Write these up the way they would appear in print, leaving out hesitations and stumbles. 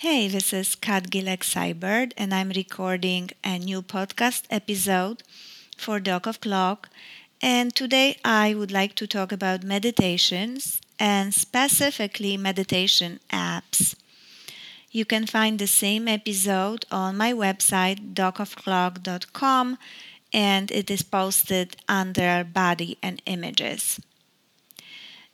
Hey, this is Kat Gilek-Sybert, and I'm recording a new podcast episode for Doc of Clock. And today I would like to talk about meditations and specifically meditation apps. You can find the same episode on my website, docofclock.com, and it is posted under Body and Images.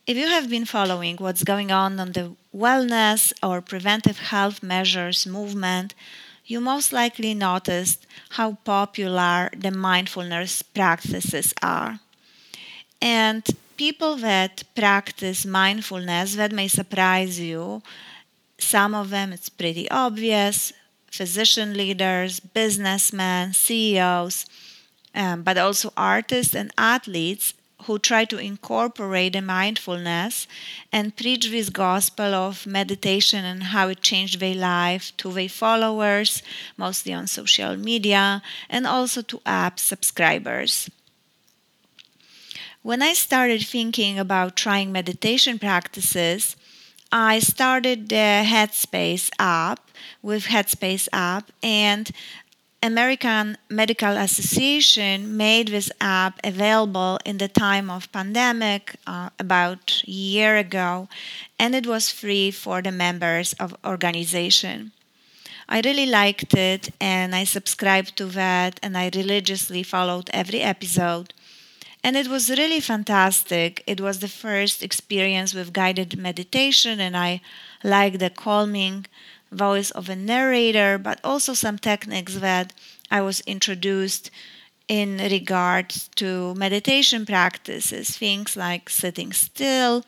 If you have been following what's going on the wellness or preventive health measures movement, you most likely noticed how popular the mindfulness practices are. And people that practice mindfulness, that may surprise you. Some of them, it's pretty obvious, physician leaders, businessmen, CEOs, but also artists and athletes who try to incorporate the mindfulness and preach this gospel of meditation and how it changed their life to their followers, mostly on social media, and also to app subscribers. When I started thinking about trying meditation practices, I started the Headspace app and American Medical Association made this app available in the time of pandemic about a year ago, and it was free for the members of organization. I really liked it, and I subscribed to that, and I religiously followed every episode. And it was really fantastic. It was the first experience with guided meditation, and I liked the calming voice of a narrator, but also some techniques that I was introduced in regards to meditation practices, things like sitting still,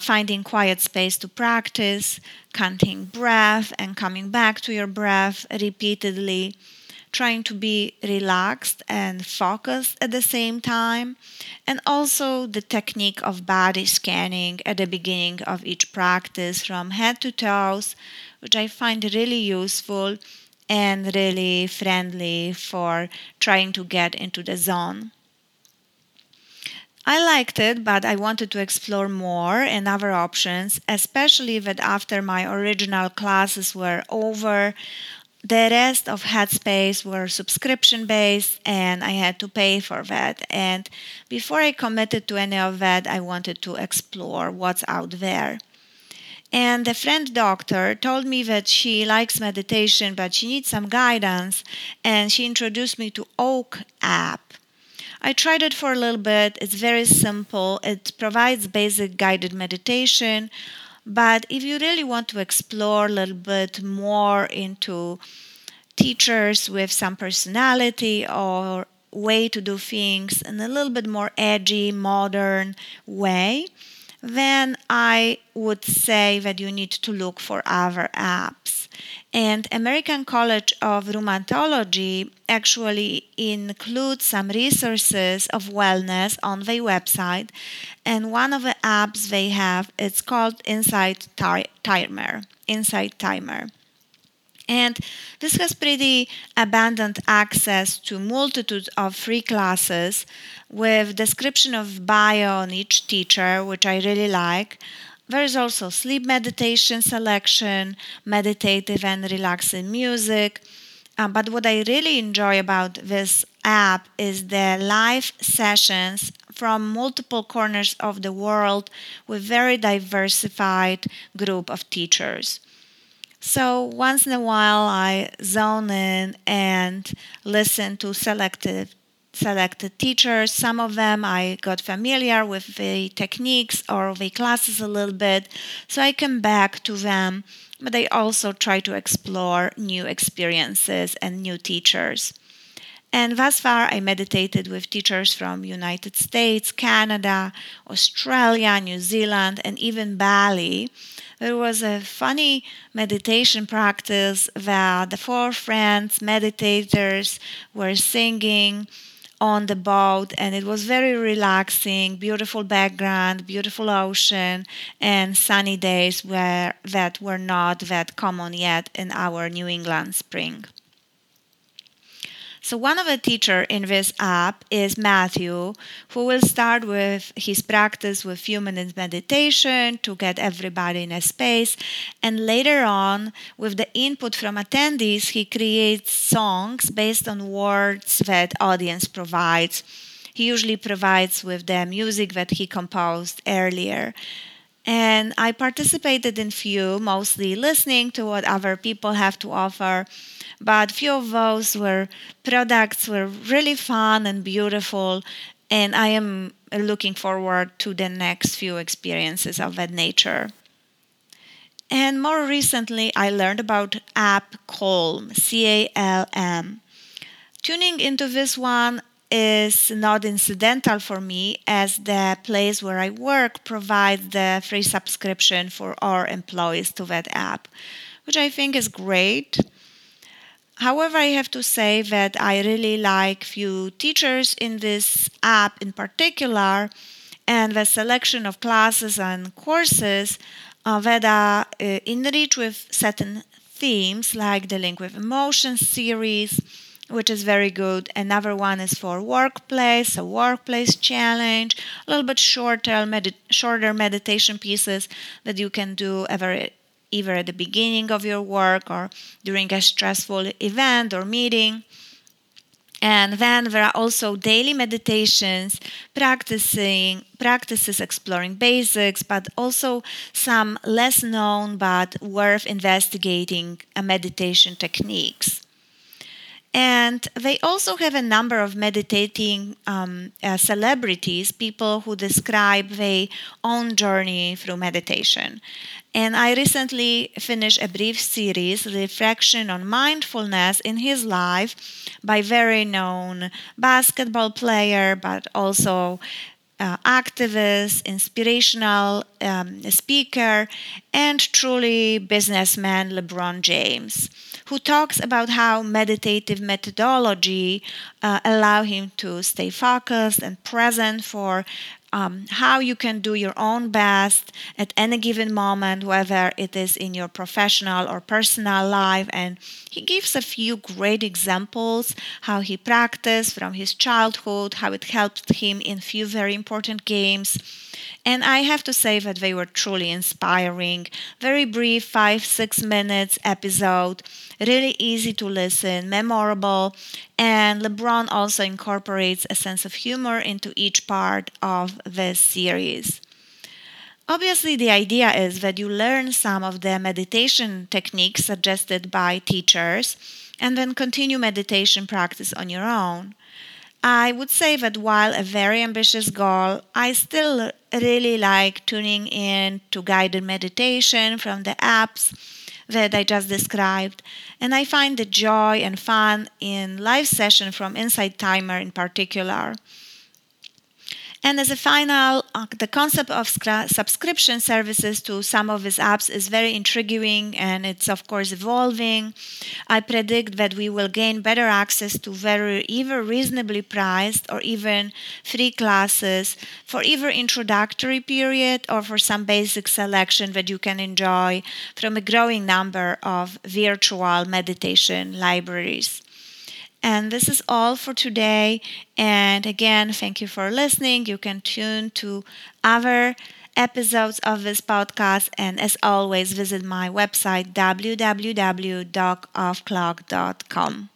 finding quiet space to practice, counting breath and coming back to your breath repeatedly, trying to be relaxed and focused at the same time, and also the technique of body scanning at the beginning of each practice from head to toes, which I find really useful and really friendly for trying to get into the zone. I liked it, but I wanted to explore more and other options, especially that after my original classes were over, the rest of Headspace were subscription-based, and I had to pay for that. And before I committed to any of that, I wanted to explore what's out there. And a friend doctor told me that she likes meditation, but she needs some guidance, and she introduced me to Oak app. I tried it for a little bit. It's very simple. It provides basic guided meditation. But if you really want to explore a little bit more into teachers with some personality or way to do things in a little bit more edgy, modern way, then I would say that you need to look for other apps. And American College of Rheumatology actually includes some resources of wellness on their website. And one of the apps they have, it's called Insight Timer. And this has pretty abundant access to multitudes of free classes with description of bio on each teacher, which I really like. There is also sleep meditation selection, meditative and relaxing music. But what I really enjoy about this app is the live sessions from multiple corners of the world with very diversified group of teachers. So once in a while I zone in and listen to selected teachers. Some of them I got familiar with the techniques or the classes a little bit, so I come back to them, but I also try to explore new experiences and new teachers. And thus far I meditated with teachers from United States, Canada, Australia, New Zealand, and even Bali. There was a funny meditation practice where the four friends, meditators, were singing on the boat, and it was very relaxing, beautiful background, beautiful ocean, and sunny days that were not that common yet in our New England spring. So one of the teachers in this app is Matthew, who will start with his practice with few minutes meditation to get everybody in a space. And later on, with the input from attendees, he creates songs based on words that audience provides. He usually provides with the music that he composed earlier. And I participated in few, mostly listening to what other people have to offer. But few of those products were really fun and beautiful. And I am looking forward to the next few experiences of that nature. And more recently, I learned about app Calm, C-A-L-M. Tuning into this one is not incidental for me, as the place where I work provides the free subscription for our employees to that app, which I think is great. However, I have to say that I really like few teachers in this app in particular, and the selection of classes and courses that are enriched with certain themes, like the Link with Emotions series, which is very good. Another one is for workplace, a workplace challenge, a little bit shorter meditation pieces that you can do either at the beginning of your work or during a stressful event or meeting. And then there are also daily meditations, practices exploring basics, but also some less known but worth investigating meditation techniques. And they also have a number of meditating celebrities, people who describe their own journey through meditation. And I recently finished a brief series, Reflection on Mindfulness in His Life, by very known basketball player, but also activist, inspirational speaker, and truly businessman LeBron James, who talks about how meditative methodology allow him to stay focused and present for how you can do your own best at any given moment, whether it is in your professional or personal life. And he gives a few great examples, how he practiced from his childhood, how it helped him in few very important games. And I have to say that they were truly inspiring. Very brief, 5-6 minutes episode, really easy to listen, memorable. And LeBron also incorporates a sense of humor into each part of this series. Obviously, the idea is that you learn some of the meditation techniques suggested by teachers and then continue meditation practice on your own. I would say that while a very ambitious goal, I still really like tuning in to guided meditation from the apps that I just described. And I find the joy and fun in live session from Insight Timer in particular. And as a final, the concept of subscription services to some of these apps is very intriguing, and it's of course evolving. I predict that we will gain better access to very either reasonably priced or even free classes for either introductory period or for some basic selection that you can enjoy from a growing number of virtual meditation libraries. And this is all for today. And again, thank you for listening. You can tune to other episodes of this podcast. And as always, visit my website, www.docofclock.com.